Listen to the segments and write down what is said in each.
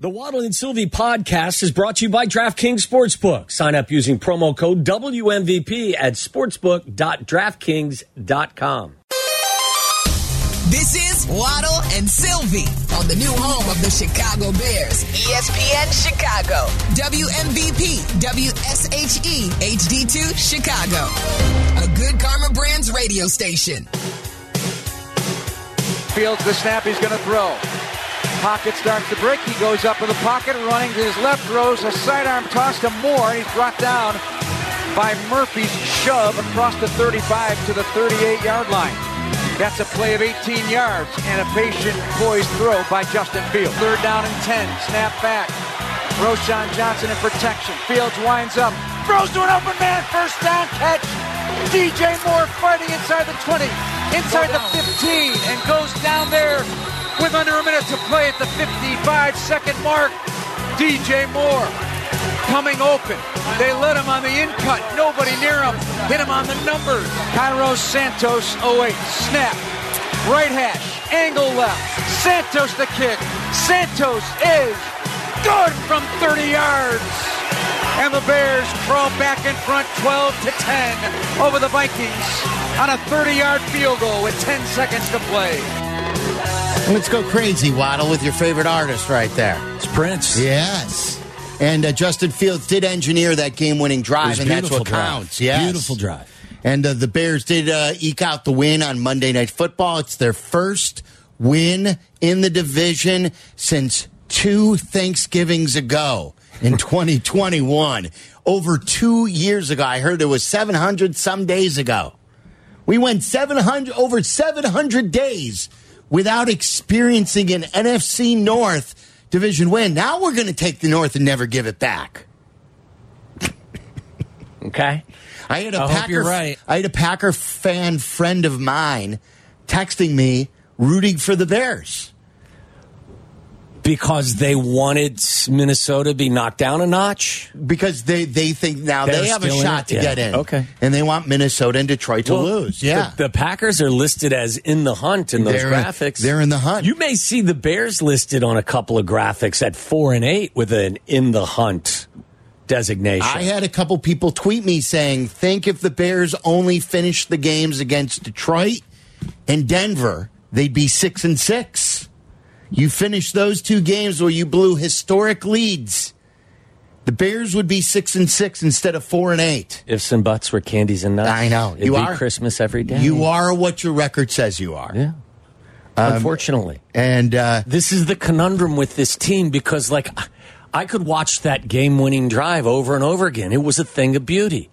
The Waddle and Sylvie podcast is brought to you by DraftKings Sportsbook. Sign up using promo code WMVP at sportsbook.draftkings.com. This is Waddle and Sylvie on the new home of the Chicago Bears, ESPN Chicago, WMVP, WSHE, HD2 Chicago, a Good Karma Brands radio station. Fields the snap, he's going to throw. Pocket starts to break. He goes up in the pocket, running to his left, throws a sidearm toss to Moore, and he's brought down by Murphy's shove across the 35 to the 38-yard line. That's a play of 18 yards and a patient, poised throw by Justin Fields. Third down and 10, snap back. Roschon Johnson in protection. Fields winds up, throws to an open man, first down catch. DJ Moore fighting inside the 20, inside the 15, and goes down there. With under a minute to play at the 55-second mark, DJ Moore coming open. They let him on the in-cut. Nobody near him. Hit him on the numbers. Cairo Santos, 08. Snap. Right hash. Angle left. Santos the kick. Santos is good from 30 yards. And the Bears crawl back in front 12-10 over the Vikings on a 30-yard field goal with 10 seconds to play. Let's go crazy, Waddle, with your favorite artist right there. It's Prince. Yes. And Justin Fields did engineer that game-winning drive, and that's what counts. Yes. Beautiful drive. And the Bears did eke out the win on Monday Night Football. It's their first win in the division since two Thanksgivings ago in 2021. Over 2 years ago. I heard it was 700 some days ago. We went over 700 days without experiencing an NFC North division win. Now we're going to take the North and never give it back. Okay. I had a Packer fan friend of mine texting me rooting for the Bears. Because they wanted Minnesota to be knocked down a notch? Because they think now they have a shot to get in. Okay. And they want Minnesota and Detroit to lose. Yeah. The Packers are listed as in the hunt in those graphics. They're in the hunt. You may see the Bears listed on a couple of graphics at 4 and 8 with an in the hunt designation. I had a couple people tweet me saying, think if the Bears only finish the games against Detroit and Denver, they'd be 6 and 6. You finish those two games where you blew historic leads, the Bears would be 6 and 6 instead of 4 and 8. Ifs and buts were candies and nuts. I know. It'd be Christmas every day. You are what your record says you are. Yeah. Unfortunately. And this is the conundrum with this team because, like, I could watch that game-winning drive over and over again. It was a thing of beauty.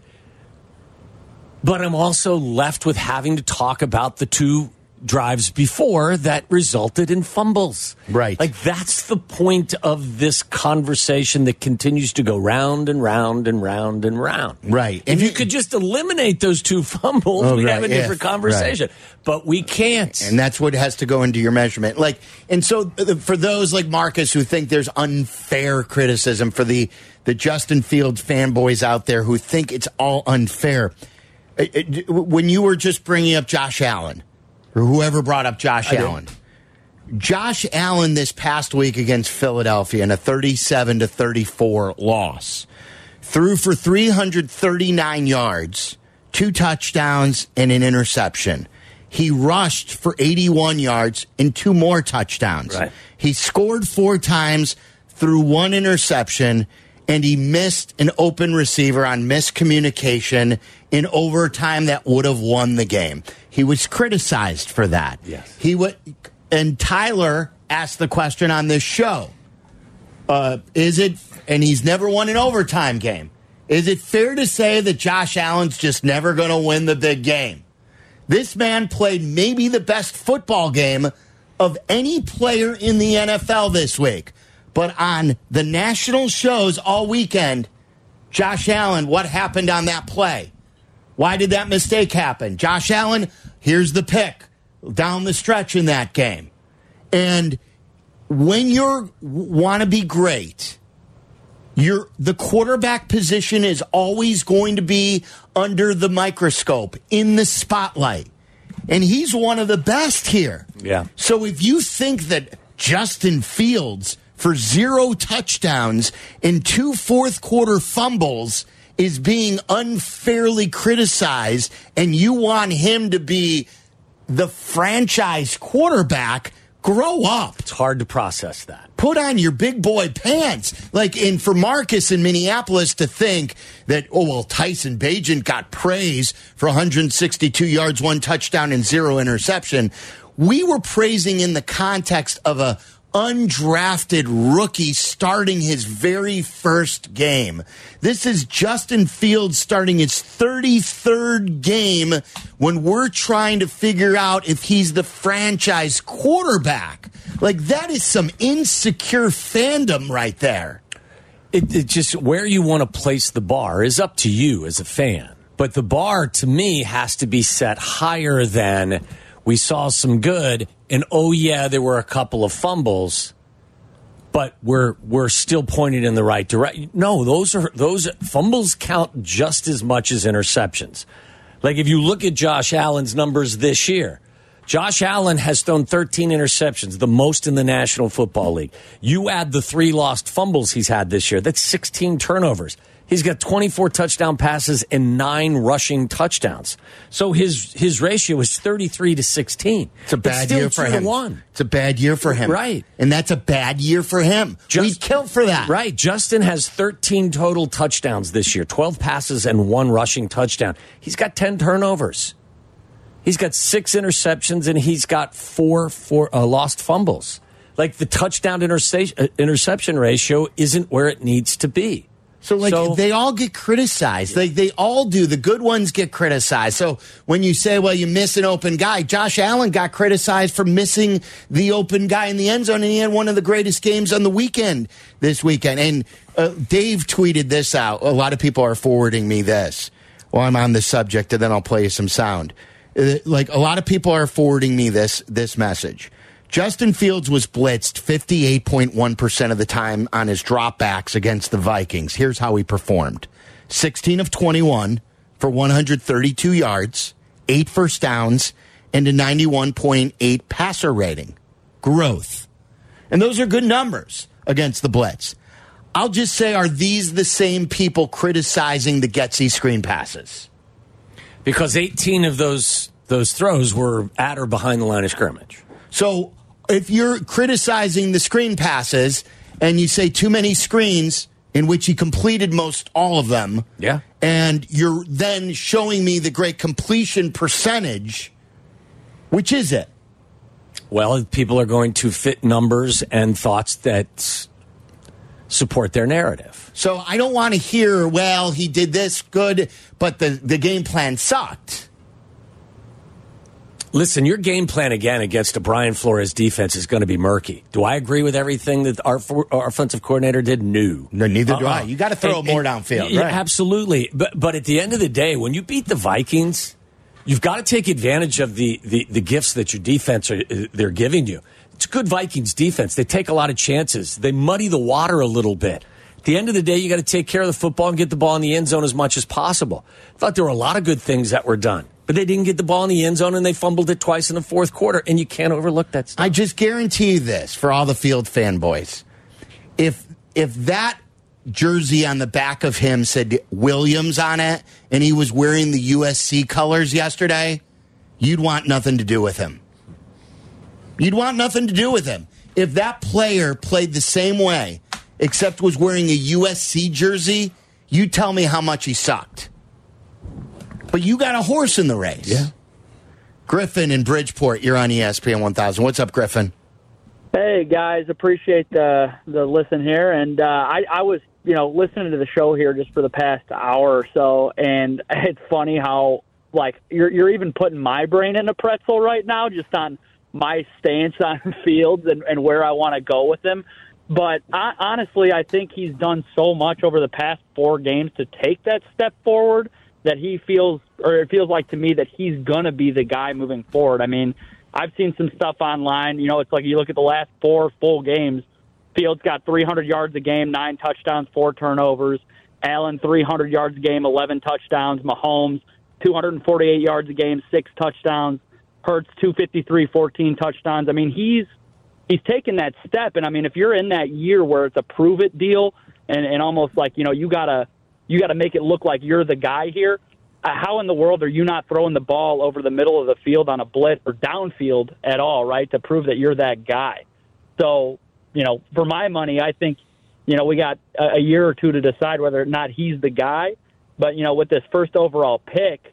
But I'm also left with having to talk about the two drives before that resulted in fumbles. Right. Like, that's the point of this conversation that continues to go round and round and round and round. Right. If you could just eliminate those two fumbles, we'd have a different conversation. Right. But we can't. And that's what has to go into your measurement. Like, and so for those like Marcus who think there's unfair criticism, for the Justin Fields fanboys out there who think it's all unfair, when you were just bringing up Josh Allen, or whoever brought up Josh Allen. Josh Allen this past week against Philadelphia in a 37-34 loss. Threw for 339 yards, 2 touchdowns, and an interception. He rushed for 81 yards and 2 more touchdowns. Right. He scored 4 times, threw 1 interception, and he missed an open receiver on miscommunication in overtime that would have won the game. He was criticized for that. Yes. And Tyler asked the question on this show, and he's never won an overtime game, is it fair to say that Josh Allen's just never going to win the big game? This man played maybe the best football game of any player in the NFL this week. But on the national shows all weekend, Josh Allen, what happened on that play? Why did that mistake happen? Josh Allen, here's the pick down the stretch in that game. And when you want to be great, the quarterback position is always going to be under the microscope, in the spotlight. And he's one of the best here. Yeah. So if you think that Justin Fields for 0 touchdowns and 2 fourth-quarter fumbles is being unfairly criticized, and you want him to be the franchise quarterback. Grow up. It's hard to process that. Put on your big boy pants. Like, and for Marcus in Minneapolis to think that, oh, well, Tyson Bagent got praised for 162 yards, 1 touchdown, and 0 interception. We were praising in the context of a undrafted rookie starting his very first game. This is Justin Fields starting his 33rd game when we're trying to figure out if he's the franchise quarterback. Like, that is some insecure fandom right there. It just, where you want to place the bar is up to you as a fan. But the bar, to me, has to be set higher than we saw some good, and oh yeah, there were a couple of fumbles, but we're still pointed in the right direction. No, those fumbles count just as much as interceptions. Like, if you look at Josh Allen's numbers this year, Josh Allen has thrown 13 interceptions, the most in the National Football League. You add the 3 lost fumbles he's had this year, that's 16 turnovers. He's got 24 touchdown passes and 9 rushing touchdowns. So his ratio is 33-16. It's a bad year for him. It's a bad year for him. Right. And that's a bad year for him. We'd kill for that. Right. Justin has 13 total touchdowns this year, 12 passes and 1 rushing touchdown. He's got 10 turnovers. He's got 6 interceptions, and he's got four lost fumbles. Like, the touchdown interception ratio isn't where it needs to be. So they all get criticized. Yeah. They all do. The good ones get criticized. So when you say, well, you miss an open guy, Josh Allen got criticized for missing the open guy in the end zone, and he had one of the greatest games on the weekend this weekend. And Dave tweeted this out. A lot of people are forwarding me this while I'm on the subject, and then I'll play you some sound. A lot of people are forwarding me this message. Justin Fields was blitzed 58.1% of the time on his dropbacks against the Vikings. Here's how he performed. 16 of 21 for 132 yards, 8 first downs, and a 91.8 passer rating. Growth. And those are good numbers against the blitz. I'll just say, are these the same people criticizing the Getsy screen passes? Because 18 of those throws were at or behind the line of scrimmage. So if you're criticizing the screen passes and you say too many screens, in which he completed most all of them, yeah, and you're then showing me the great completion percentage, which is it? Well, people are going to fit numbers and thoughts that support their narrative. So I don't want to hear, well, he did this good, but the game plan sucked. Listen, your game plan again against a Brian Flores defense is going to be murky. Do I agree with everything that our offensive coordinator did? No, neither do I. You got to throw more downfield. Yeah, right. Absolutely. But at the end of the day, when you beat the Vikings, you've got to take advantage of the gifts that your defense they're giving you. It's a good Vikings defense. They take a lot of chances. They muddy the water a little bit. At the end of the day, you got to take care of the football and get the ball in the end zone as much as possible. I thought there were a lot of good things that were done. But they didn't get the ball in the end zone, and they fumbled it twice in the fourth quarter, and you can't overlook that stuff. I just guarantee you this for all the Field fanboys. If that jersey on the back of him said Williams on it, and he was wearing the USC colors yesterday, you'd want nothing to do with him. You'd want nothing to do with him. If that player played the same way, except was wearing a USC jersey, you tell me how much he sucked. But you got a horse in the race. Yeah. Griffin in Bridgeport, you're on ESPN 1000. What's up, Griffin? Hey, guys. Appreciate the listen here. And I was, listening to the show here just for the past hour or so, and it's funny how, you're even putting my brain in a pretzel right now just on my stance on Fields and where I want to go with him. But honestly, I think he's done so much over the past 4 games to take that step forward that he feels, or it feels like to me, that he's going to be the guy moving forward. I mean, I've seen some stuff online. It's like you look at the last 4 full games, Fields got 300 yards a game, 9 touchdowns, 4 turnovers. Allen, 300 yards a game, 11 touchdowns. Mahomes, 248 yards a game, 6 touchdowns. Hurts, 253, 14 touchdowns. I mean, he's he's taken that step. And I mean, if you're in that year where it's a prove it deal and almost like, you know, you gotta make it look like you're the guy here. How in the world are you not throwing the ball over the middle of the field on a blitz or downfield at all, right, to prove that you're that guy? So, you know, for my money, I think, you know, we got a year or two to decide whether or not he's the guy. But, you know, with this first overall pick,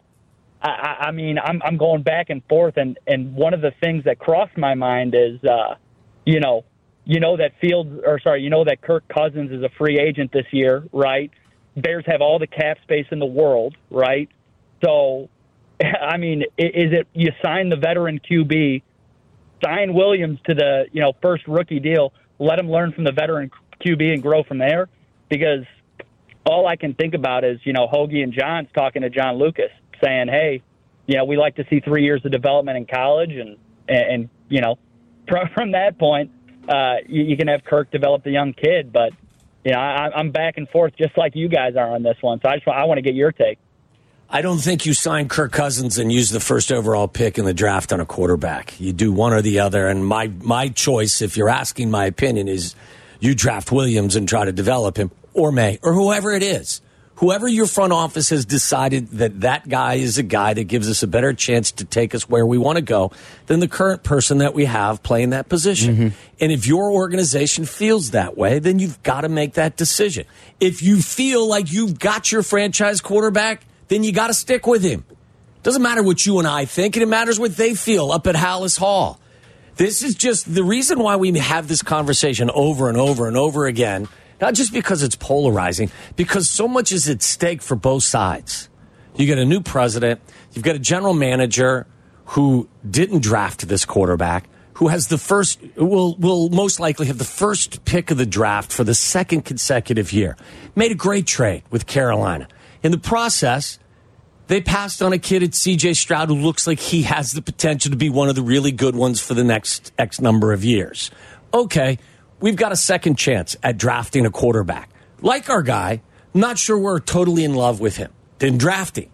I mean, I'm going back and forth, and one of the things that crossed my mind is, that Kirk Cousins is a free agent this year, right? Bears have all the cap space in the world, right? So, I mean, is it you sign the veteran QB, sign Williams to the, you know, first rookie deal, let him learn from the veteran QB and grow from there? Because all I can think about is, you know, Hoagie and John's talking to John Lucas saying, hey, you know, we like to see 3 years of development in college. And you know, from that point, you can have Kirk develop the young kid, but, you know, I'm back and forth just like you guys are on this one. So I want to get your take. I don't think you sign Kirk Cousins and use the first overall pick in the draft on a quarterback. You do one or the other. And my choice, if you're asking my opinion, is you draft Williams and try to develop him, or May, or whoever it is. Whoever your front office has decided that guy is a guy that gives us a better chance to take us where we want to go than the current person that we have playing that position. Mm-hmm. And if your organization feels that way, then you've got to make that decision. If you feel like you've got your franchise quarterback, then you got to stick with him. Doesn't matter what you and I think, and it matters what they feel up at Halas Hall. This is just the reason why we have this conversation over and over and over again. Not just because it's polarizing, because so much is at stake for both sides. You get a new president. You've got a general manager who didn't draft this quarterback, who has the first, will most likely have the first pick of the draft for the second consecutive year. Made a great trade with Carolina. In the process, they passed on a kid at C.J. Stroud who looks like he has the potential to be one of the really good ones for the next X number of years. Okay. We've got a second chance at drafting a quarterback. Like our guy, not sure we're totally in love with him. Didn't draft him.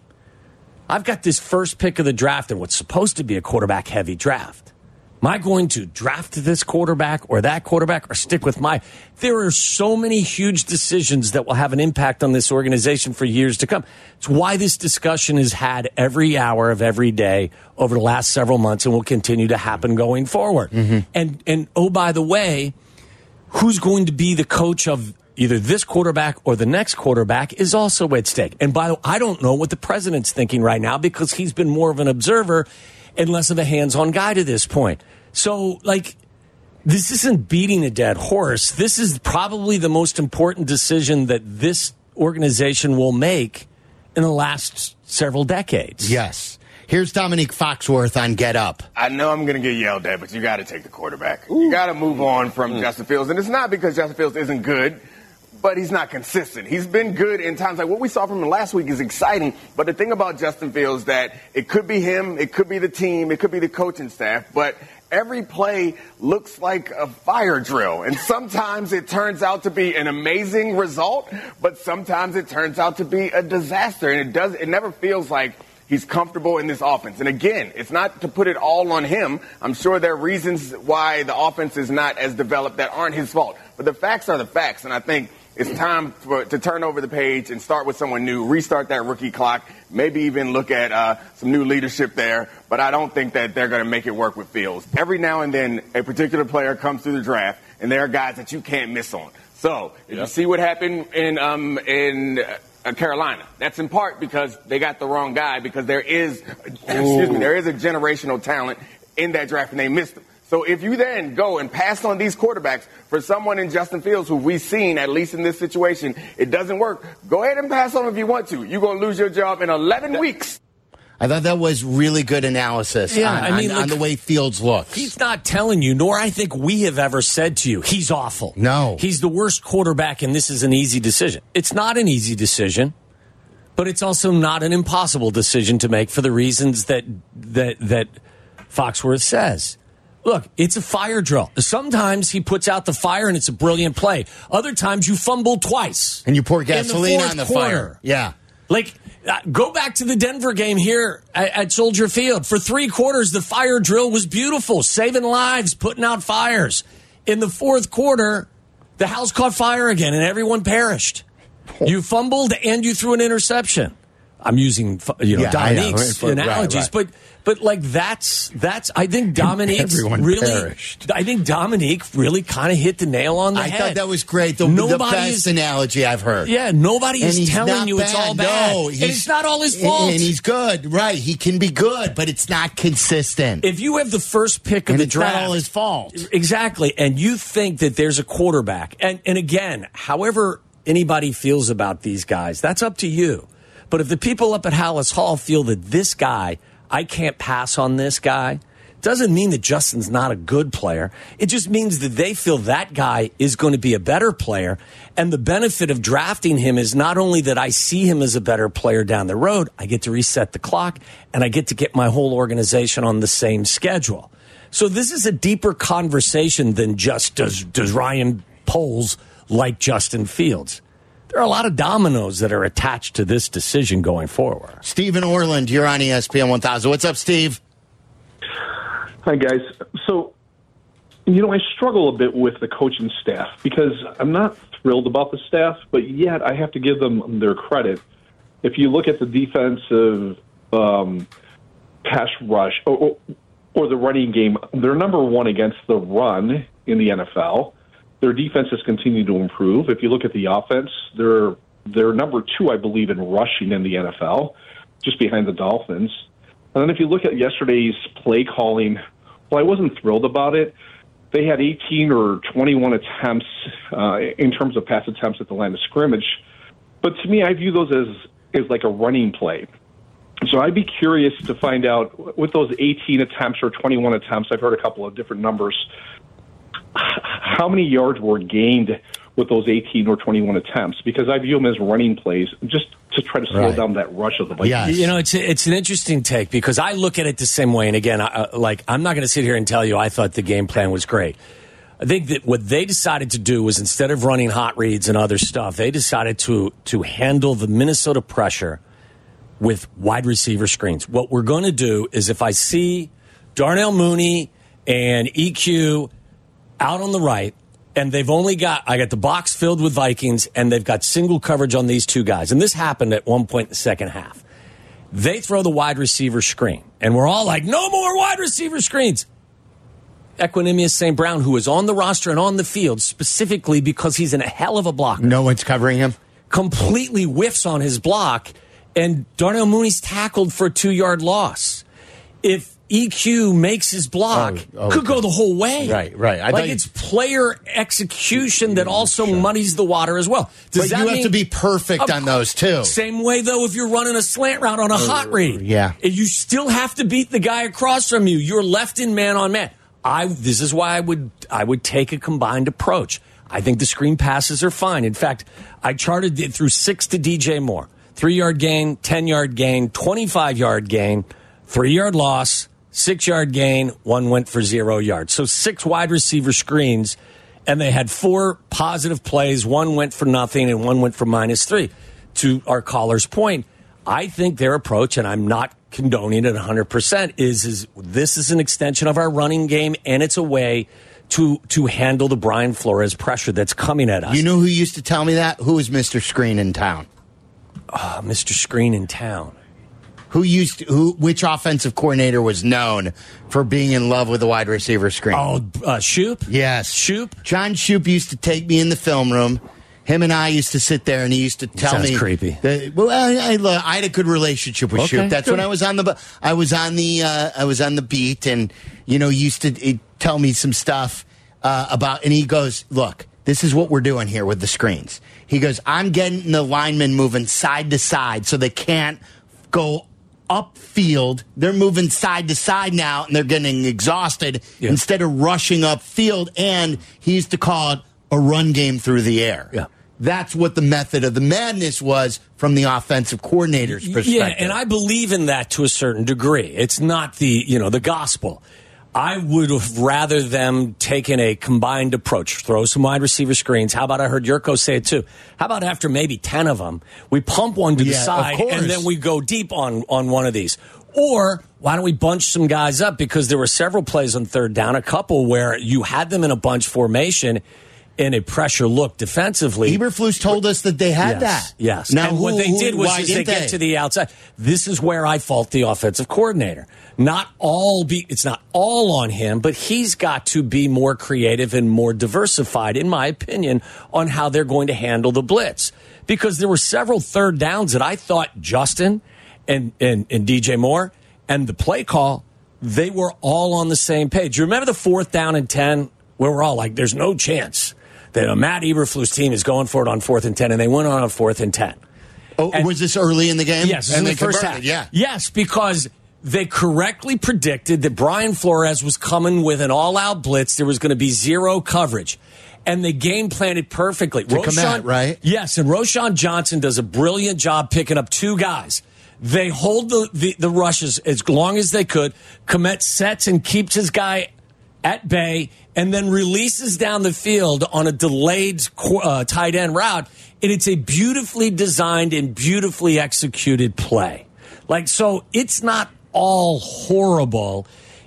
I've got this first pick of the draft in what's supposed to be a quarterback-heavy draft. Am I going to draft this quarterback or that quarterback or stick with my... There are so many huge decisions that will have an impact on this organization for years to come. It's why this discussion is had every hour of every day over the last several months and will continue to happen going forward. Mm-hmm. And oh, by the way... Who's going to be the coach of either this quarterback or the next quarterback is also at stake. And by the way, I don't know what the president's thinking right now because he's been more of an observer and less of a hands-on guy to this point. So, like, this isn't beating a dead horse. This is probably the most important decision that this organization will make in the last several decades. Yes. Here's Dominique Foxworth on Get Up. I know I'm going to get yelled at, but you got to take the quarterback. Ooh. You got to move on from Justin Fields. And it's not because Justin Fields isn't good, but he's not consistent. He's been good in times. Like what we saw from him last week is exciting. But the thing about Justin Fields that it could be him, it could be the team, it could be the coaching staff, but every play looks like a fire drill, and sometimes it turns out to be an amazing result, but sometimes it turns out to be a disaster, and it never feels like he's comfortable in this offense. And again, it's not to put it all on him. I'm sure there are reasons why the offense is not as developed that aren't his fault. But the facts are the facts. And I think it's time to turn over the page and start with someone new, restart that rookie clock, maybe even look at some new leadership there. But I don't think that they're going to make it work with Fields. Every now and then, a particular player comes through the draft, and there are guys that you can't miss on. So if you see what happened in Carolina. That's in part because they got the wrong guy, because there is a generational talent in that draft, and they missed him. So if you then go and pass on these quarterbacks for someone in Justin Fields, who we've seen, at least in this situation, it doesn't work, go ahead and pass on him if you want to. You're going to lose your job in 11 weeks. I thought that was really good analysis on the way Fields looks. He's not telling you, nor I think we have ever said to you, he's awful. No. He's the worst quarterback, and this is an easy decision. It's not an easy decision, but it's also not an impossible decision to make for the reasons that Foxworth says. Look, it's a fire drill. Sometimes he puts out the fire, and it's a brilliant play. Other times you fumble twice. And you pour gasoline on the fire. Yeah. Like... Go back to the Denver game here at Soldier Field. For three quarters, the fire drill was beautiful, saving lives, putting out fires. In the fourth quarter, the house caught fire again, and everyone perished. You fumbled and you threw an interception. I'm using Dominique's analogies, but like that's I think Dominique's really perished. I think Dominique really kind of hit the nail on the head. I thought that was great. The best analogy I've heard. Yeah, nobody is telling you it's all bad. No, and it's not all his fault. And he's good, right? He can be good, but it's not consistent. If you have the first pick of the draft, it's not all his fault. Exactly, and you think that there's a quarterback, and again, however anybody feels about these guys, that's up to you. But if the people up at Halas Hall feel that this guy, I can't pass on this guy, doesn't mean that Justin's not a good player. It just means that they feel that guy is going to be a better player. And the benefit of drafting him is not only that I see him as a better player down the road, I get to reset the clock and I get to get my whole organization on the same schedule. So this is a deeper conversation than just does Ryan Poles like Justin Fields? There are a lot of dominoes that are attached to this decision going forward. Stephen Orland, you're on ESPN 1000. What's up, Steve? Hi, guys. So, I struggle a bit with the coaching staff because I'm not thrilled about the staff, but yet I have to give them their credit. If you look at the defensive pass rush or the running game, they're number one against the run in the NFL. Their defense has continued to improve. If you look at the offense, they're number two, I believe, in rushing in the NFL, just behind the Dolphins. And then if you look at yesterday's play calling, well, I wasn't thrilled about it. They had 18 or 21 attempts in terms of pass attempts at the line of scrimmage. But to me, I view those as like a running play. So I'd be curious to find out, with those 18 attempts or 21 attempts, I've heard a couple of different numbers, how many yards were gained with those 18 or 21 attempts? Because I view them as running plays just to try to slow down that rush of the Vikings. Yes. It's an interesting take because I look at it the same way. And again, I'm not going to sit here and tell you I thought the game plan was great. I think that what they decided to do was instead of running hot reads and other stuff, they decided to handle the Minnesota pressure with wide receiver screens. What we're going to do is if I see Darnell Mooney and EQ out on the right, and they've only got, I got the box filled with Vikings, and they've got single coverage on these two guys. And this happened at one point in the second half. They throw the wide receiver screen, and we're all like, no more wide receiver screens. Equanimeous St. Brown, who is on the roster and on the field specifically because he's in a hell of a block. No one's covering him. Completely whiffs on his block, and Darnell Mooney's tackled for a 2-yard loss. If EQ makes his block, could go the whole way. Right. It's player execution that also muddies the water as well. Does but that you have mean, to be perfect on those, too. Same way, though, if you're running a slant route on a hot read. Yeah. You still have to beat the guy across from you. You're left in man-on-man. This is why I would take a combined approach. I think the screen passes are fine. In fact, I charted it through 6 to DJ Moore. 3-yard gain, 10-yard gain, 25-yard gain, 3-yard loss, 6-yard gain, one went for 0 yards. So 6 wide receiver screens, and they had 4 positive plays. One went for nothing, and one went for -3. To our caller's point, I think their approach, and I'm not condoning it 100%, is this is an extension of our running game, and it's a way to handle the Brian Flores pressure that's coming at us. You know who used to tell me that? Who was Mr. Screen in town? Mr. Screen in town. Which offensive coordinator was known for being in love with the wide receiver screen? Shoop? Yes. Shoop? John Shoop used to take me in the film room. Him and I used to sit there, and he used to tell me. Sounds creepy. I had a good relationship with Shoop. That's good. When I was on the beat, and he used to tell me some stuff about. And he goes, "Look, this is what we're doing here with the screens." He goes, "I'm getting the linemen moving side to side, so they can't go upfield. They're moving side to side now, and they're getting exhausted instead of rushing upfield." And he used to call it a run game through the air. Yeah. That's what the method of the madness was from the offensive coordinator's perspective. Yeah, and I believe in that to a certain degree. It's not the gospel. I would have rather them taken a combined approach, throw some wide receiver screens. How about, I heard Yurko say it too, how about after maybe 10 of them, we pump one to the side and then we go deep on one of these? Or why don't we bunch some guys up? Because there were several plays on third down, a couple where you had them in a bunch formation in a pressure look defensively. Eberflus told us that they had that. Yes. Now, and what they did was they get to the outside. This is where I fault the offensive coordinator. It's not all on him, but he's got to be more creative and more diversified, in my opinion, on how they're going to handle the blitz. Because there were several third downs that I thought Justin and DJ Moore and the play call, they were all on the same page. You remember the 4th down and 10 where we're all like, there's no chance that a Matt Eberflus team is going for it on 4th and 10, and they went on 4th and 10. Oh, and was this early in the game? Yes, in the first half. Yeah. Yes, because they correctly predicted that Brian Flores was coming with an all-out blitz. There was going to be zero coverage, and they game planned it perfectly. Right? Yes, and Roschon Johnson does a brilliant job picking up two guys. They hold the rushes as long as they could. Komet sets and keeps his guy at bay, and then releases down the field on a delayed tight end route, and it's a beautifully designed and beautifully executed play. Like, so it's not all horrible.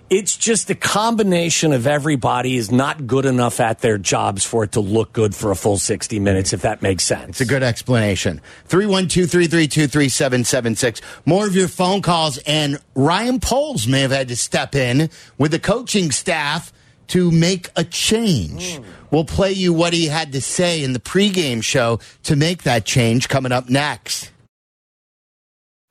It's just the combination of everybody is not good enough at their jobs for it to look good for a full 60 minutes, if that makes sense. It's a good explanation. 312-332-3776. More of your phone calls, and Ryan Poles may have had to step in with the coaching staff to make a change. We'll play you what he had to say in the pregame show to make that change coming up next.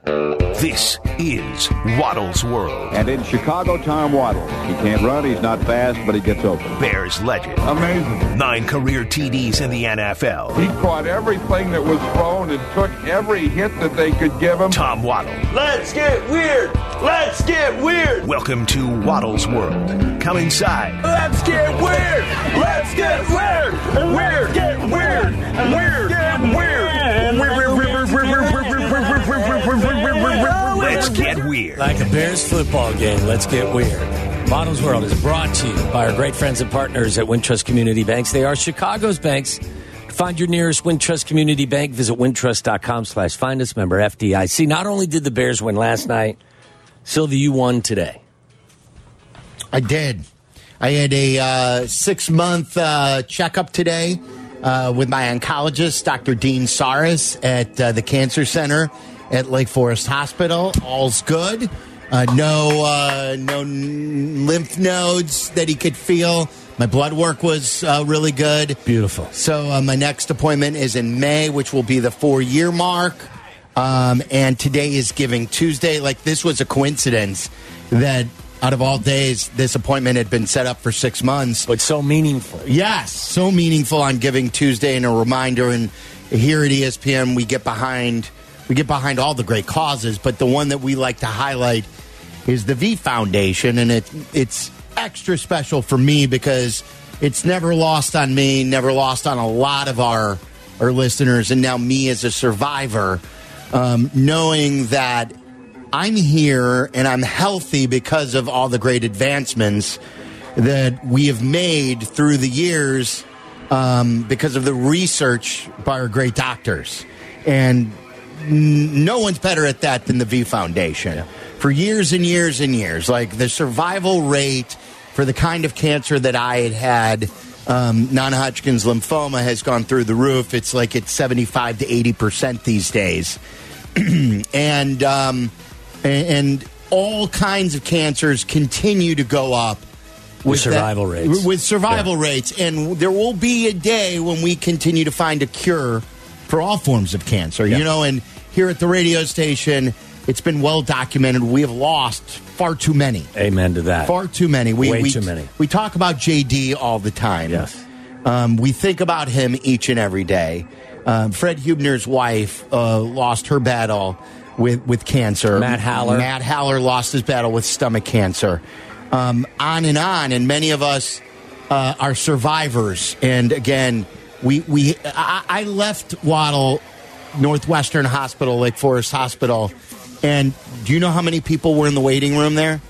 This is Waddle's World. And in Chicago, Tom Waddle. He can't run, he's not fast, but he gets open. Bears legend. Amazing. 9 career TDs in the NFL. He caught everything that was thrown and took every hit that they could give him. Tom Waddle. Let's get weird! Let's get weird! Welcome to Waddle's World. Come inside. Let's get weird! Let's get weird! Weird! Get weird! Weird! Get weird! Let's get weird. Like a Bears football game, let's get weird. Waddle's World is brought to you by our great friends and partners at Wintrust Community Banks. They are Chicago's banks. To find your nearest Wintrust Community Bank, visit wintrust.com/find us, member FDIC. Not only did the Bears win last night, Sylvia, you won today. I did. I had a 6-month checkup today with my oncologist, Dr. Dean Saris, at the Cancer Center at Lake Forest Hospital. All's good. No lymph nodes that he could feel. My blood work was really good. Beautiful. So my next appointment is in May, which will be the 4-year mark. And today is Giving Tuesday. Like, this was a coincidence that out of all days, this appointment had been set up for 6 months. But so meaningful. Yes, so meaningful on Giving Tuesday, and a reminder. And here at ESPN, we get behind all the great causes, but the one that we like to highlight is the V Foundation, and it's extra special for me because it's never lost on me, never lost on a lot of our listeners, and now me as a survivor, knowing that I'm here and I'm healthy because of all the great advancements that we have made through the years because of the research by our great doctors. And no one's better at that than the V Foundation. Yeah. For years and years and years, like, the survival rate for the kind of cancer that I had, non-Hodgkin's lymphoma, has gone through the roof. It's like it's 75 to 80% these days. and all kinds of cancers continue to go up with survival rates. And there will be a day when we continue to find a cure for all forms of cancer, you know, and here at the radio station, it's been well documented. We have lost far too many. Amen to that. Far too many. Way too many. We talk about JD all the time. Yes. We think about him each and every day. Fred Huebner's wife lost her battle with cancer. Matt Haller lost his battle with stomach cancer. On. And many of us are survivors. And again, I left Waddle, Northwestern Hospital, Lake Forest Hospital, and do you know how many people were in the waiting room there?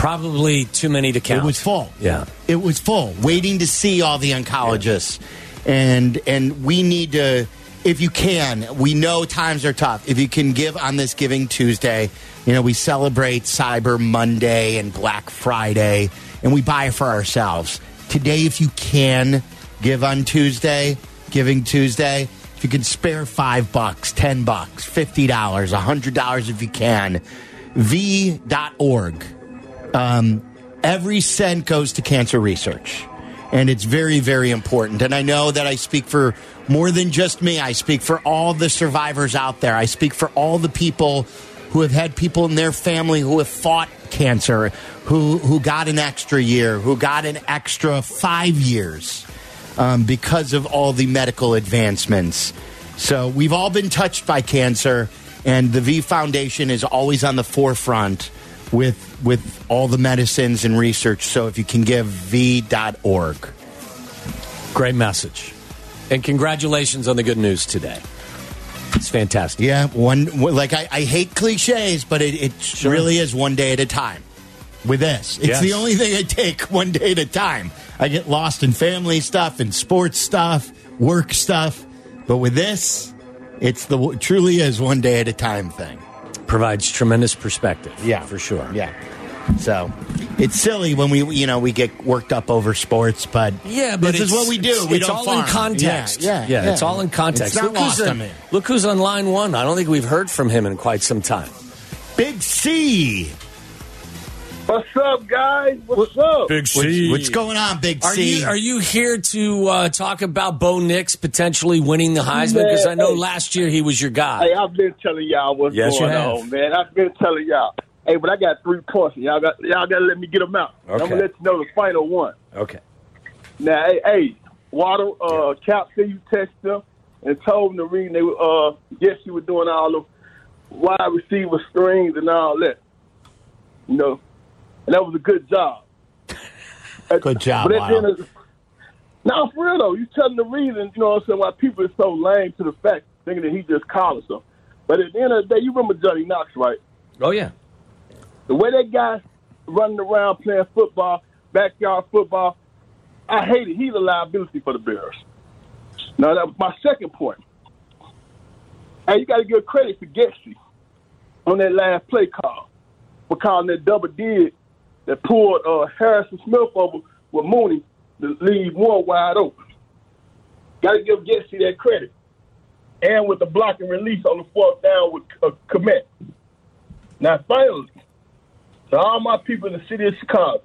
Probably too many to count. It was full. Yeah. It was full. Waiting to see all the oncologists. Yeah. And we need to, if you can, we know times are tough. If you can give on this Giving Tuesday, you know, we celebrate Cyber Monday and Black Friday, and we buy for ourselves. Today, if you can, give on Tuesday, Giving Tuesday. If you can spare $5, $10, $50, $100 if you can, v.org. Every cent goes to cancer research, and it's very, very important. And I know that I speak for more than just me. I speak for all the survivors out there. I speak for all the people who have had people in their family who have fought cancer, who got an extra year, who got an extra 5 years because of all the medical advancements. So we've all been touched by cancer, and the V Foundation is always on the forefront with all the medicines and research. So if you can give, v.org. Great message. And congratulations on the good news today. It's fantastic. Yeah, I hate cliches, but it sure really is one day at a time with this. It's the only thing I take, one day at a time. I get lost in family stuff and sports stuff, work stuff. But with this, it truly is one day at a time thing. Provides tremendous perspective. Yeah, for sure. Yeah. So it's silly when we get worked up over sports, but this is what we do. It's all in context. Yeah, it's all in context. It's not lost on me. Look who's on line one. I don't think we've heard from him in quite some time. Big C. What's up, guys? What's up? Big C. What's going on, Big C? Are you here to talk about Bo Nix potentially winning the Heisman? Because I know last year he was your guy. Hey, I've been telling y'all what's going on, man. I've been telling y'all. Hey, but I got 3 points. Y'all got to let me get them out. Okay. I'm going to let you know the final one. Okay. Now, hey Waddle, Cap said you texted them and told them to read. They Getsy was doing all the wide receiver strings and all that. You know, and that was a good job. Good job, Waddle. Now, for real, though, you telling the reason, you know what I'm saying, why people are so lame to the fact thinking that he just called us up. But at the end of the day, you remember Johnny Knox, right? Oh, yeah. The way that guy running around playing football, backyard football, I hate it. He's a liability for the Bears. Now, that was my second point. Hey, you got to give credit to Getsy on that last play call for calling that double dig that pulled Harrison Smith over with Mooney to leave Moore wide open. Got to give Getsy that credit. And with the block and release on the fourth down with commit. Now, finally, to all my people in the city of Chicago,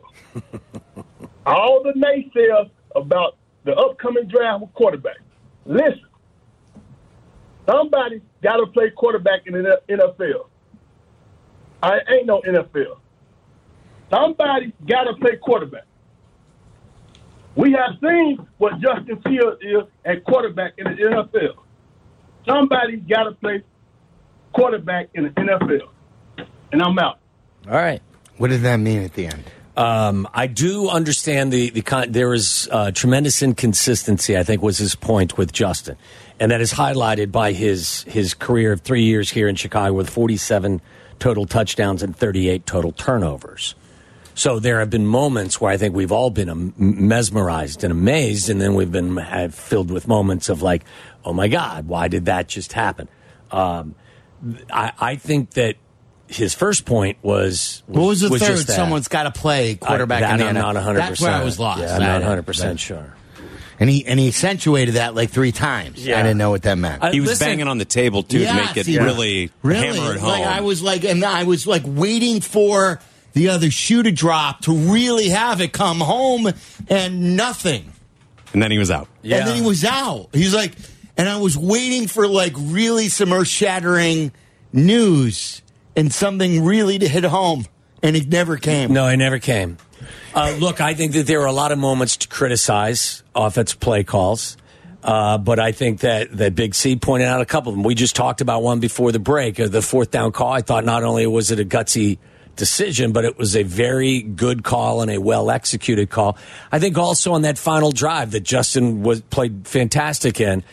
all the naysayers about the upcoming draft with quarterback, listen, somebody got to play quarterback in the NFL. I ain't no NFL. Somebody got to play quarterback. We have seen what Justin Fields is at quarterback in the NFL. Somebody got to play quarterback in the NFL. And I'm out. All right. What does that mean at the end? I do understand there is tremendous inconsistency, I think was his point with Justin. And that is highlighted by his career of 3 years here in Chicago with 47 total touchdowns and 38 total turnovers. So there have been moments where I think we've all been mesmerized and amazed, and then we've been filled with moments of like, oh, my God, why did that just happen? I think that his first point was what was the was third? Someone's got to play quarterback. I'm not 100%. That's where I was lost. Yeah, I'm not 100% sure. And he accentuated that like 3 times. Yeah. I didn't know what that meant. He was banging on the table too to make it really hammer it home. I was waiting for the other shoe to drop to really have it come home, and nothing. And then he was out. Yeah. And then he was out. He's like, and I was waiting for like really some earth shattering news. And something really to hit home, and it never came. No, it never came. Look, I think that there are a lot of moments to criticize offensive play calls, but I think that Big C pointed out a couple of them. We just talked about one before the break, the fourth down call. I thought not only was it a gutsy decision, but it was a very good call and a well-executed call. I think also on that final drive that Justin played fantastic in,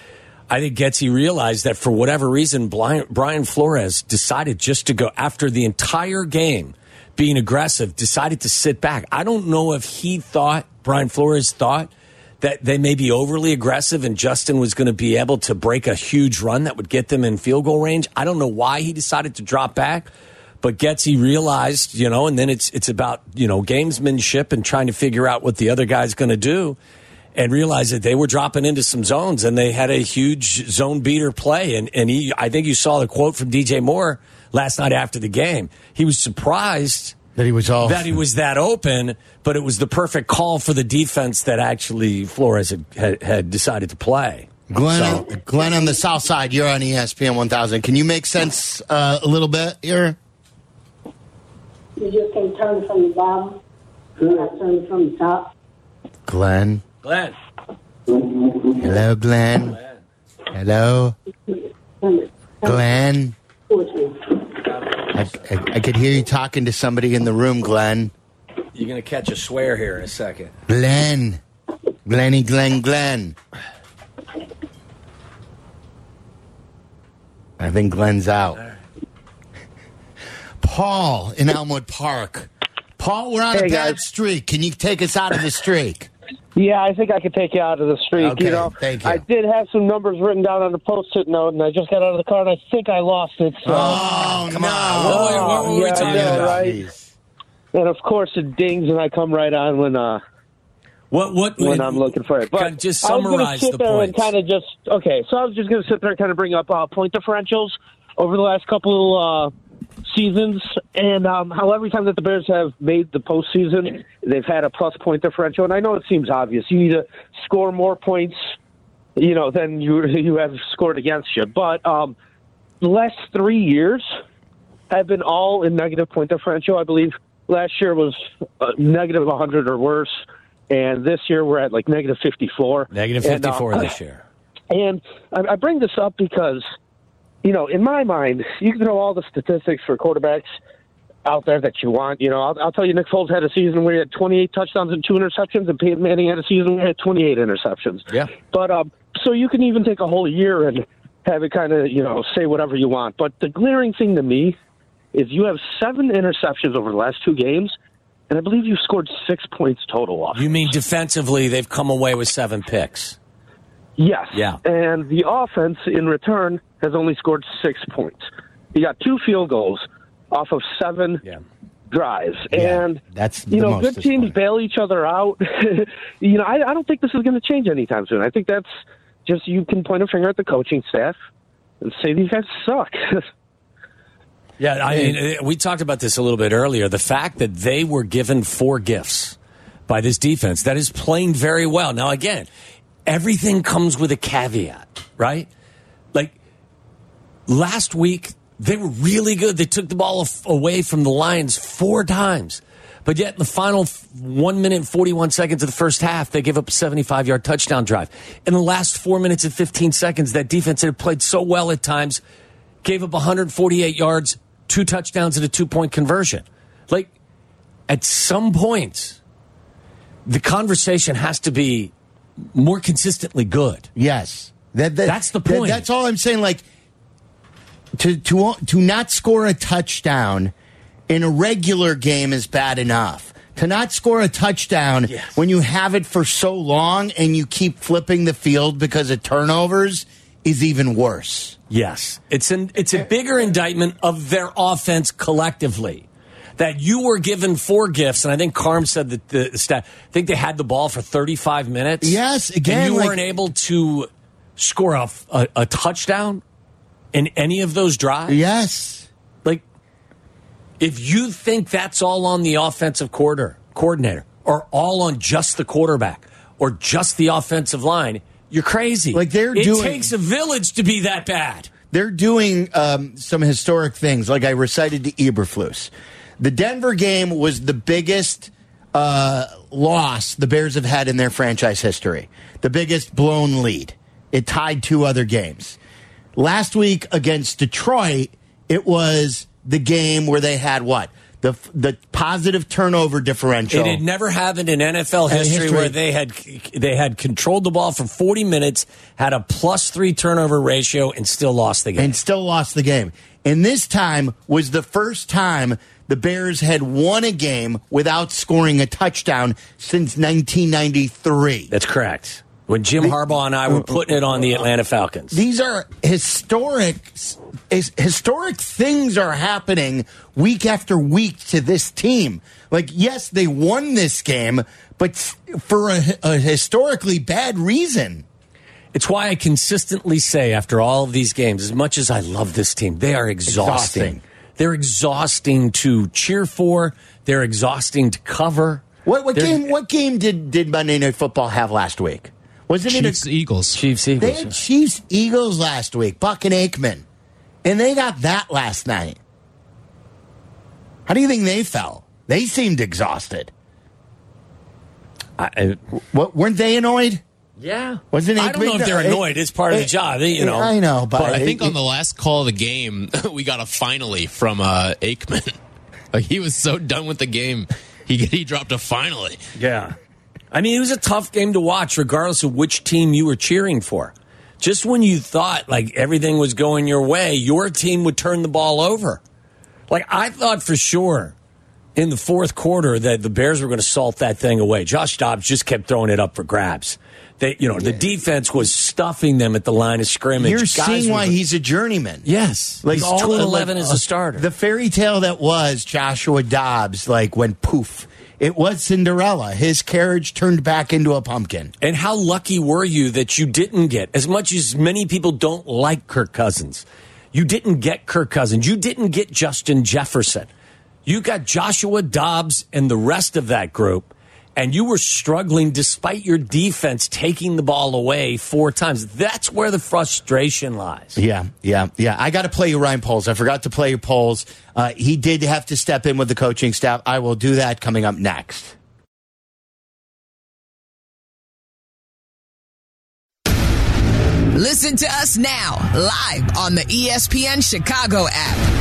I think Getsy realized that for whatever reason, Brian Flores decided just to go after the entire game being aggressive, decided to sit back. I don't know if he thought, Brian Flores thought, that they may be overly aggressive and Justin was going to be able to break a huge run that would get them in field goal range. I don't know why he decided to drop back, but Getsy realized, you know, and then it's about, you know, gamesmanship and trying to figure out what the other guy's going to do, and realized that they were dropping into some zones and they had a huge zone beater play. And he, I think you saw the quote from DJ Moore last night after the game. He was surprised that he was that open, but it was the perfect call for the defense that actually Flores had decided to play. Glenn on the south side, you're on ESPN 1000. Can you make sense a little bit here? You just can turn from the bottom, not turn from the top. Glenn. Hello, Glenn. Hello. Glenn. I could hear you talking to somebody in the room, Glenn. You're going to catch a swear here in a second. Glenn. Glenny, Glenn. I think Glenn's out. Right. Paul in Elmwood Park. Paul, we're on a bad streak. Can you take us out of the streak? Yeah, I think I could take you out of the streak. Okay, you know, thank you. I did have some numbers written down on the post-it note, and I just got out of the car, and I think I lost it. So. Oh, come on. What were we talking about? Right? And, of course, it dings, and I come right on when I'm looking for it. But just summarize the points. Okay, so I was just going to sit there and kind of bring up point differentials over the last couple seasons, and how every time that the Bears have made the postseason, they've had a plus point differential. And I know it seems obvious. You need to score more points, you know, than you have scored against you. But the last 3 years have been all in negative point differential. I believe last year was negative 100 or worse, and this year we're at like negative 54. Negative 54 this year. And I bring this up because, you know, in my mind, you can know all the statistics for quarterbacks out there that you want. You know, I'll tell you, Nick Foles had a season where he had 28 touchdowns and 2 interceptions, and Peyton Manning had a season where he had 28 interceptions. Yeah. But so you can even take a whole year and have it kind of, you know, say whatever you want. But the glaring thing to me is you have 7 interceptions over the last 2 games, and I believe you scored 6 points total off. You mean defensively they've come away with 7 picks? Yes. Yeah. And the offense in return has only scored 6 points. You got 2 field goals off of 7 drives. Yeah, and, that's you know, good teams bail each other out. You know, I don't think this is going to change anytime soon. I think that's just you can point a finger at the coaching staff and say these guys suck. Yeah, I mean, we talked about this a little bit earlier. The fact that they were given 4 gifts by this defense, that is playing very well. Now, again, everything comes with a caveat, right? Like, last week, they were really good. They took the ball away from the Lions 4 times. But yet, in the final 1 minute and 41 seconds of the first half, they gave up a 75-yard touchdown drive. In the last 4 minutes and 15 seconds, that defense had played so well at times, gave up 148 yards, 2 touchdowns, and a 2-point conversion. Like, at some point, the conversation has to be more consistently good. Yes. That's the point. That's all I'm saying. Like, to not score a touchdown in a regular game is bad enough. To not score a touchdown when you have it for so long and you keep flipping the field because of turnovers is even worse. Yes. It's a bigger indictment of their offense collectively. That you were given 4 gifts, and I think Carm said that the stat, I think they had the ball for 35 minutes. Yes, again. And you weren't able to score a touchdown in any of those drives? Yes. Like, if you think that's all on the offensive coordinator, or all on just the quarterback, or just the offensive line, you're crazy. Like it takes a village to be that bad. They're doing some historic things, like I recited to Eberflus. The Denver game was the biggest loss the Bears have had in their franchise history. The biggest blown lead. It tied 2 other games. Last week against Detroit, it was the game where they had what? The positive turnover differential. It had never happened in NFL history where they had controlled the ball for 40 minutes, had a +3 turnover ratio, and still lost the game. And this time was the first time the Bears had won a game without scoring a touchdown since 1993. That's correct. When Jim Harbaugh and I were putting it on the Atlanta Falcons. These are historic things are happening week after week to this team. Like, yes, they won this game, but for a historically bad reason. It's why I consistently say after all of these games, as much as I love this team, they are exhausting. They're exhausting to cheer for. They're exhausting to cover. What game did Monday Night Football have last week? Wasn't it Chiefs-Eagles? Chiefs-Eagles. They had Chiefs-Eagles last week, Buck and Aikman. And they got that last night. How do you think they felt? They seemed exhausted. Weren't they annoyed? Yeah. Wasn't Aikman? I don't know if they're annoyed. It's part of the job. You know. I know. But I think on the last call of the game, we got a finally from Aikman. Like, he was so done with the game. He dropped a finally. Yeah. I mean, it was a tough game to watch, regardless of which team you were cheering for. Just when you thought, like, everything was going your way, your team would turn the ball over. Like, I thought for sure in the fourth quarter that the Bears were going to salt that thing away. Josh Dobbs just kept throwing it up for grabs. The defense was stuffing them at the line of scrimmage. You're seeing why he's a journeyman. Yes. Like, he's all 11 as a starter. The fairy tale that was Joshua Dobbs, like, went poof. It was Cinderella. His carriage turned back into a pumpkin. And how lucky were you that you didn't get, as much as many people don't like Kirk Cousins, you didn't get Kirk Cousins. You didn't get Justin Jefferson. You got Joshua Dobbs and the rest of that group, and you were struggling despite your defense taking the ball away 4 times. That's where the frustration lies. Yeah. I got to play you Ryan Poles. I forgot to play you Poles. He did have to step in with the coaching staff. I will do that coming up next. Listen to us now, live on the ESPN Chicago app.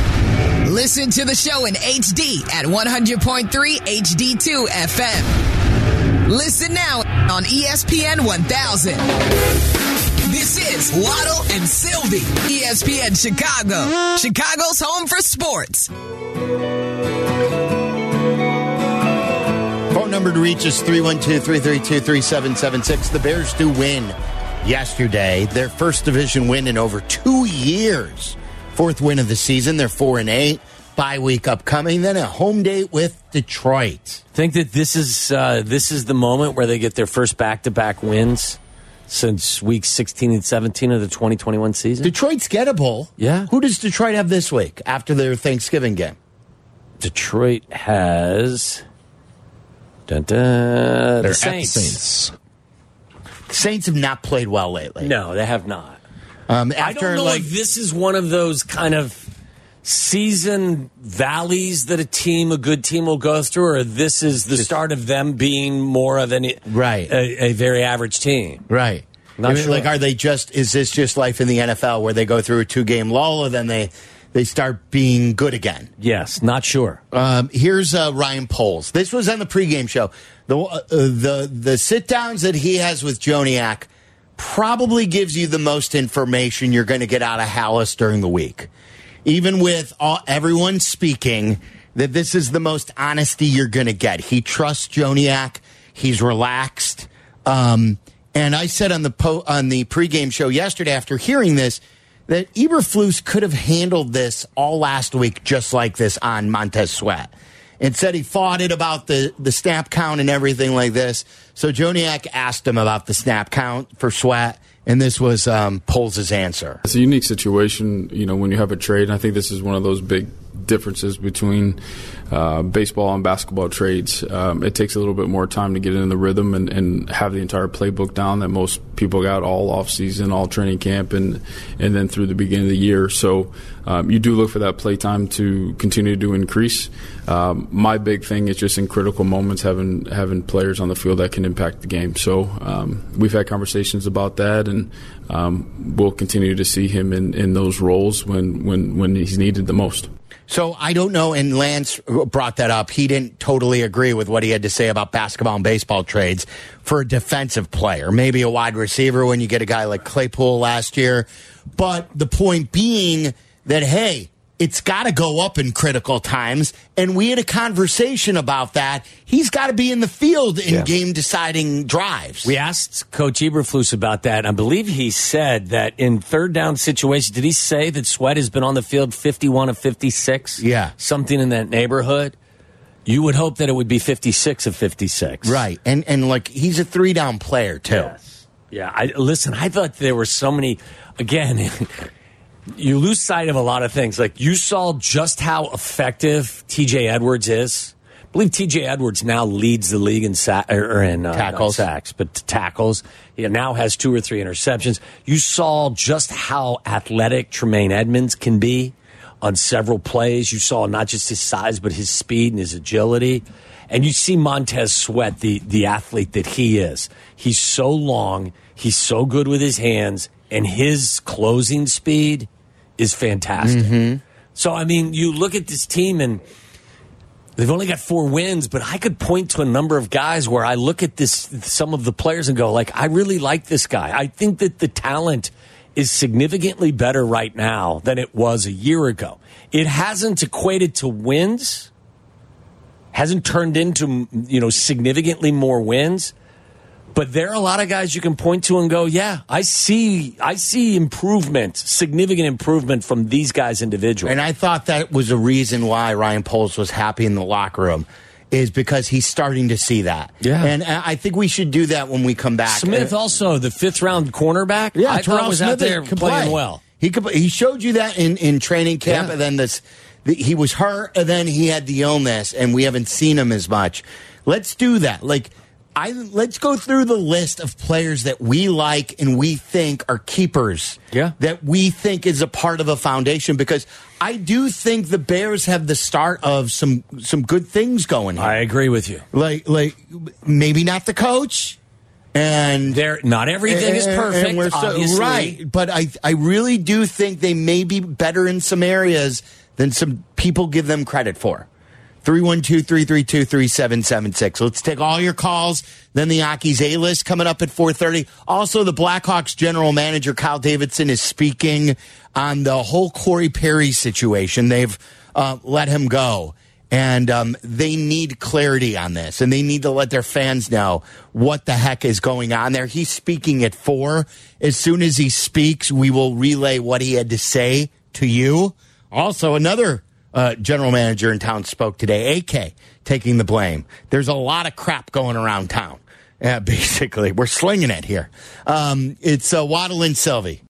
Listen to the show in HD at 100.3 HD2 FM. Listen now on ESPN 1000. This is Waddle and Sylvie, ESPN Chicago, Chicago's home for sports. Phone number to reach is 312-332-3776. The Bears do win yesterday, their first division win in over 2 years. 4th win of the season. They're 4-8. Bye week upcoming. Then a home date with Detroit. Think that this is the moment where they get their first back-to-back wins since week 16 and 17 of the 2021 season. Detroit's gettable. Yeah. Who does Detroit have this week after their Thanksgiving game? Detroit has the Saints. Saints have not played well lately. No, they have not. After, I don't know if this is one of those kind of season valleys that a good team will go through, or this is the start of them being more of a very average team. Right. Not sure. Like, is this just life in the NFL where they go through a 2-game lull and then they start being good again? Yes, not sure. Here's Ryan Poles. This was on the pregame show. The sit-downs that he has with Joniak probably gives you the most information you're going to get out of Halas during the week. Even with everyone speaking, that this is the most honesty you're going to get. He trusts Joniak. He's relaxed. And I said on the pregame show yesterday after hearing this, that Eberflus could have handled this all last week just like this on Montez Sweat. And said he fought it about the snap count and everything like this. So Joniak asked him about the snap count for Sweat, and this was Poles' answer. It's a unique situation, you know, when you have a trade, and I think this is one of those big differences between baseball and basketball trades. It takes a little bit more time to get into the rhythm and have the entire playbook down that most people got all offseason, all training camp, and then through the beginning of the year. So you do look for that play time to continue to increase. My big thing is just in critical moments having players on the field that can impact the game. So we've had conversations about that, and we'll continue to see him in those roles when he's needed the most. So I don't know, and Lance brought that up. He didn't totally agree with what he had to say about basketball and baseball trades for a defensive player, maybe a wide receiver when you get a guy like Claypool last year. But the point being that, hey, It's got to go up in critical times. And we had a conversation about that. He's got to be in the field in game-deciding drives. We asked Coach Eberflus about that. And I believe he said that in third-down situations, did he say that Sweat has been on the field 51 of 56? Yeah. Something in that neighborhood. You would hope that it would be 56 of 56. Right. And like, he's a three-down player, too. Yes. Yeah. I thought there were so many, again... You lose sight of a lot of things. Like, you saw just how effective T.J. Edwards is. I believe T.J. Edwards now leads the league in tackles. Not sacks, but tackles. He now has two or three interceptions. You saw just how athletic Tremaine Edmonds can be on several plays. You saw not just his size, but his speed and his agility. And you see Montez Sweat, the athlete that he is. He's so long. He's so good with his hands. And his closing speed is fantastic. Mm-hmm. So, I mean, you look at this team, and they've only got 4 wins, but I could point to a number of guys where I look at this, some of the players, and go, like, I really like this guy. I think that the talent is significantly better right now than it was a year ago. It hasn't equated to wins, hasn't turned into, significantly more wins. But there are a lot of guys you can point to and go, yeah, I see improvement, significant improvement from these guys individually. And I thought that was a reason why Ryan Poles was happy in the locker room, is because he's starting to see that. Yeah. And I think we should do that when we come back. Smith also, the 5th-round cornerback, yeah, I thought was Smith out there playing well. He showed you that in training camp, and then he was hurt, and then he had the illness, and we haven't seen him as much. Let's do that. Let's go through the list of players that we like and we think are keepers, that we think is a part of a foundation, because I do think the Bears have the start of some good things going here. I agree with you. Like maybe not the coach, and they're not everything is perfect, and obviously. Right, but I really do think they may be better in some areas than some people give them credit for. 312-332-3776. Let's take all your calls. Then the Aki's A-List coming up at 4:30. Also, the Blackhawks general manager, Kyle Davidson, is speaking on the whole Corey Perry situation. They've let him go. And they need clarity on this. And they need to let their fans know what the heck is going on there. He's speaking at 4. As soon as he speaks, we will relay what he had to say to you. Also, another general manager in town spoke today, AK, taking the blame. There's a lot of crap going around town, basically. We're slinging it here. It's Waddle and Sylvie.